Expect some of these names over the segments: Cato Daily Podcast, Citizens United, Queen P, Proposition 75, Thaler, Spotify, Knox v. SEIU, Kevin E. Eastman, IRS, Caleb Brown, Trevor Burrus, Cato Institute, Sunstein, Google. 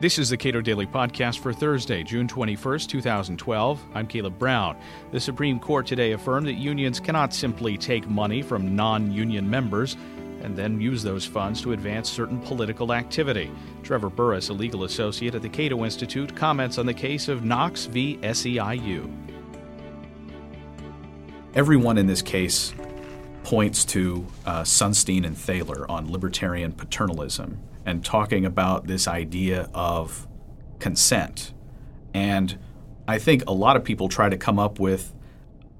This is the Cato Daily Podcast for Thursday, June 21st, 2012. I'm Caleb Brown. The Supreme Court today affirmed that unions cannot simply take money from non-union members and then use those funds to advance certain political activity. Trevor Burrus, a legal associate at the Cato Institute, comments on the case of Knox v. SEIU. Everyone in this case points to Sunstein and Thaler on libertarian paternalism and talking about this idea of consent. And I think a lot of people try to come up with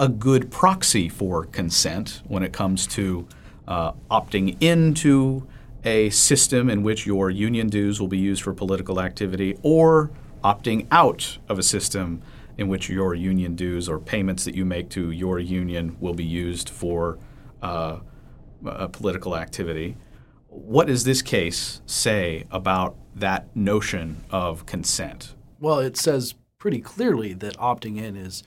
a good proxy for consent when it comes to opting into a system in which your union dues will be used for political activity, or opting out of a system in which your union dues or payments that you make to your union will be used for political activity. What does this case say about that notion of consent? Well, it says pretty clearly that opting in is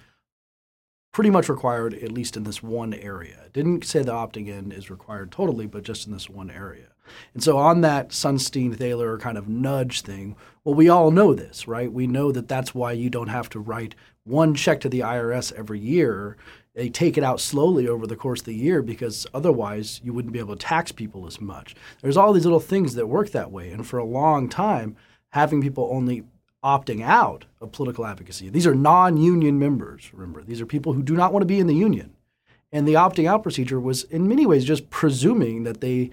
pretty much required, at least in this one area. It didn't say that opting in is required totally, but just in this one area. And so on that Sunstein-Thaler kind of nudge thing, well, we all know this, right? We know that that's why you don't have to write one check to the IRS every year. They take it out slowly over the course of the year because otherwise you wouldn't be able to tax people as much. There's all these little things that work that way. And for a long time, having people only opting out of political advocacy. These are non-union members, remember. These are people who do not want to be in the union. And the opting out procedure was in many ways just presuming that they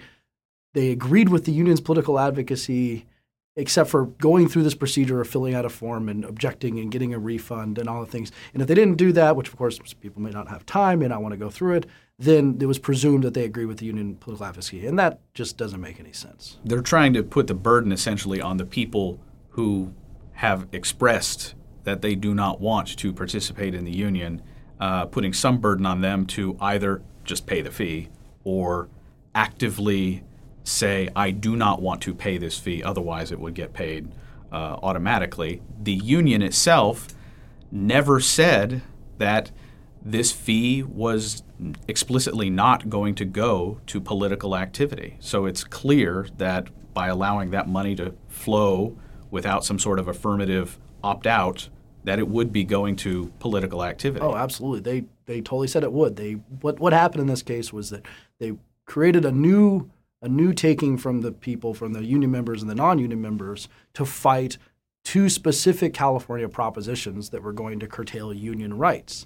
agreed with the union's political advocacy except for going through this procedure of filling out a form and objecting and getting a refund and all the things. And if they didn't do that, which of course people may not have time, may not want to go through it, then it was presumed that they agree with the union political advocacy. And that just doesn't make any sense. They're trying to put the burden essentially on the people who have expressed that they do not want to participate in the union, putting some burden on them to either just pay the fee or actively say, I do not want to pay this fee, otherwise it would get paid automatically. The union itself never said that this fee was explicitly not going to go to political activity. So it's clear that by allowing that money to flow without some sort of affirmative opt-out, that it would be going to political activity. Oh, absolutely. They totally said it would. What happened in this case was that they created a new taking from the people, from the union members and the non-union members, to fight two specific California propositions that were going to curtail union rights.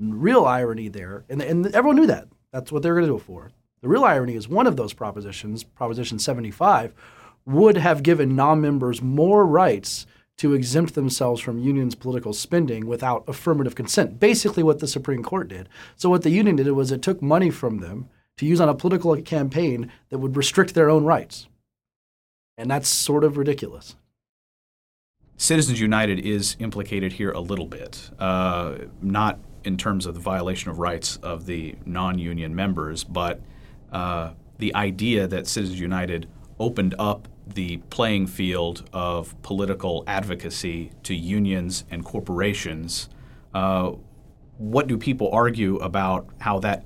And real irony there, and everyone knew that. That's what they were going to do it for. The real irony is one of those propositions, Proposition 75, would have given non-members more rights to exempt themselves from unions' political spending without affirmative consent, basically what the Supreme Court did. So what the union did was it took money from them to use on a political campaign that would restrict their own rights. And that's sort of ridiculous. Citizens United is implicated here a little bit, not in terms of the violation of rights of the non-union members, but the idea that Citizens United opened up the playing field of political advocacy to unions and corporations. What do people argue about how that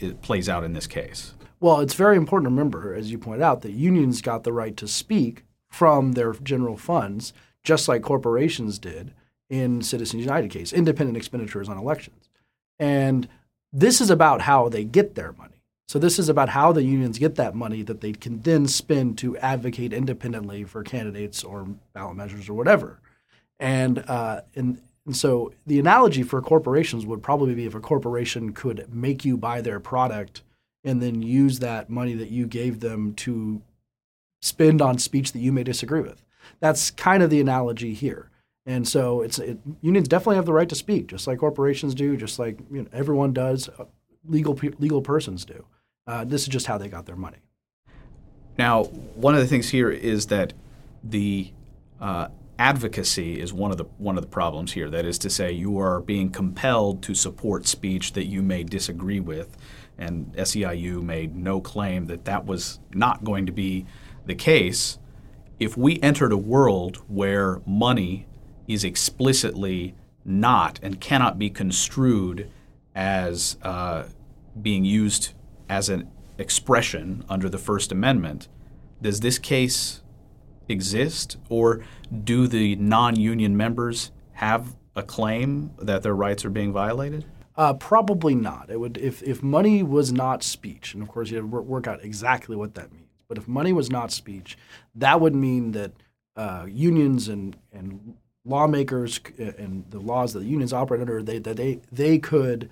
it plays out in this case? Well, it's very important to remember, as you point out, that unions got the right to speak from their general funds, just like corporations did in Citizens United case, independent expenditures on elections. And this is about how they get their money. So this is about how the unions get that money that they can then spend to advocate independently for candidates or ballot measures or whatever. And so the analogy for corporations would probably be if a corporation could make you buy their product and then use that money that you gave them to spend on speech that you may disagree with. That's kind of the analogy here. And so unions definitely have the right to speak, just like corporations do, just like everyone does, legal persons do. This is just how they got their money. Now, one of the things here is that the advocacy is one of the problems here. That is to say, you are being compelled to support speech that you may disagree with, and SEIU made no claim that that was not going to be the case. If we entered a world where money is explicitly not and cannot be construed as being used as an expression under the First Amendment, does this case exist, or do the non-union members have a claim that their rights are being violated? Probably not. It would if money was not speech, and of course you have to work out exactly what that means. But if money was not speech, that would mean that unions and lawmakers and the laws that the unions operate under, they could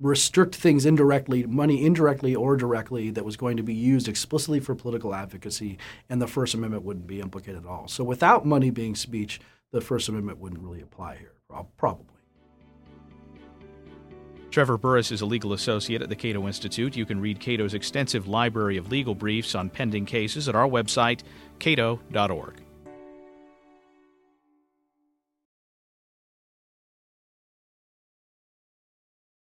restrict things indirectly, money indirectly or directly, that was going to be used explicitly for political advocacy, and the First Amendment wouldn't be implicated at all. So without money being speech, the First Amendment wouldn't really apply here, probably. Trevor Burrus is a legal associate at the Cato Institute. You can read Cato's extensive library of legal briefs on pending cases at our website, cato.org.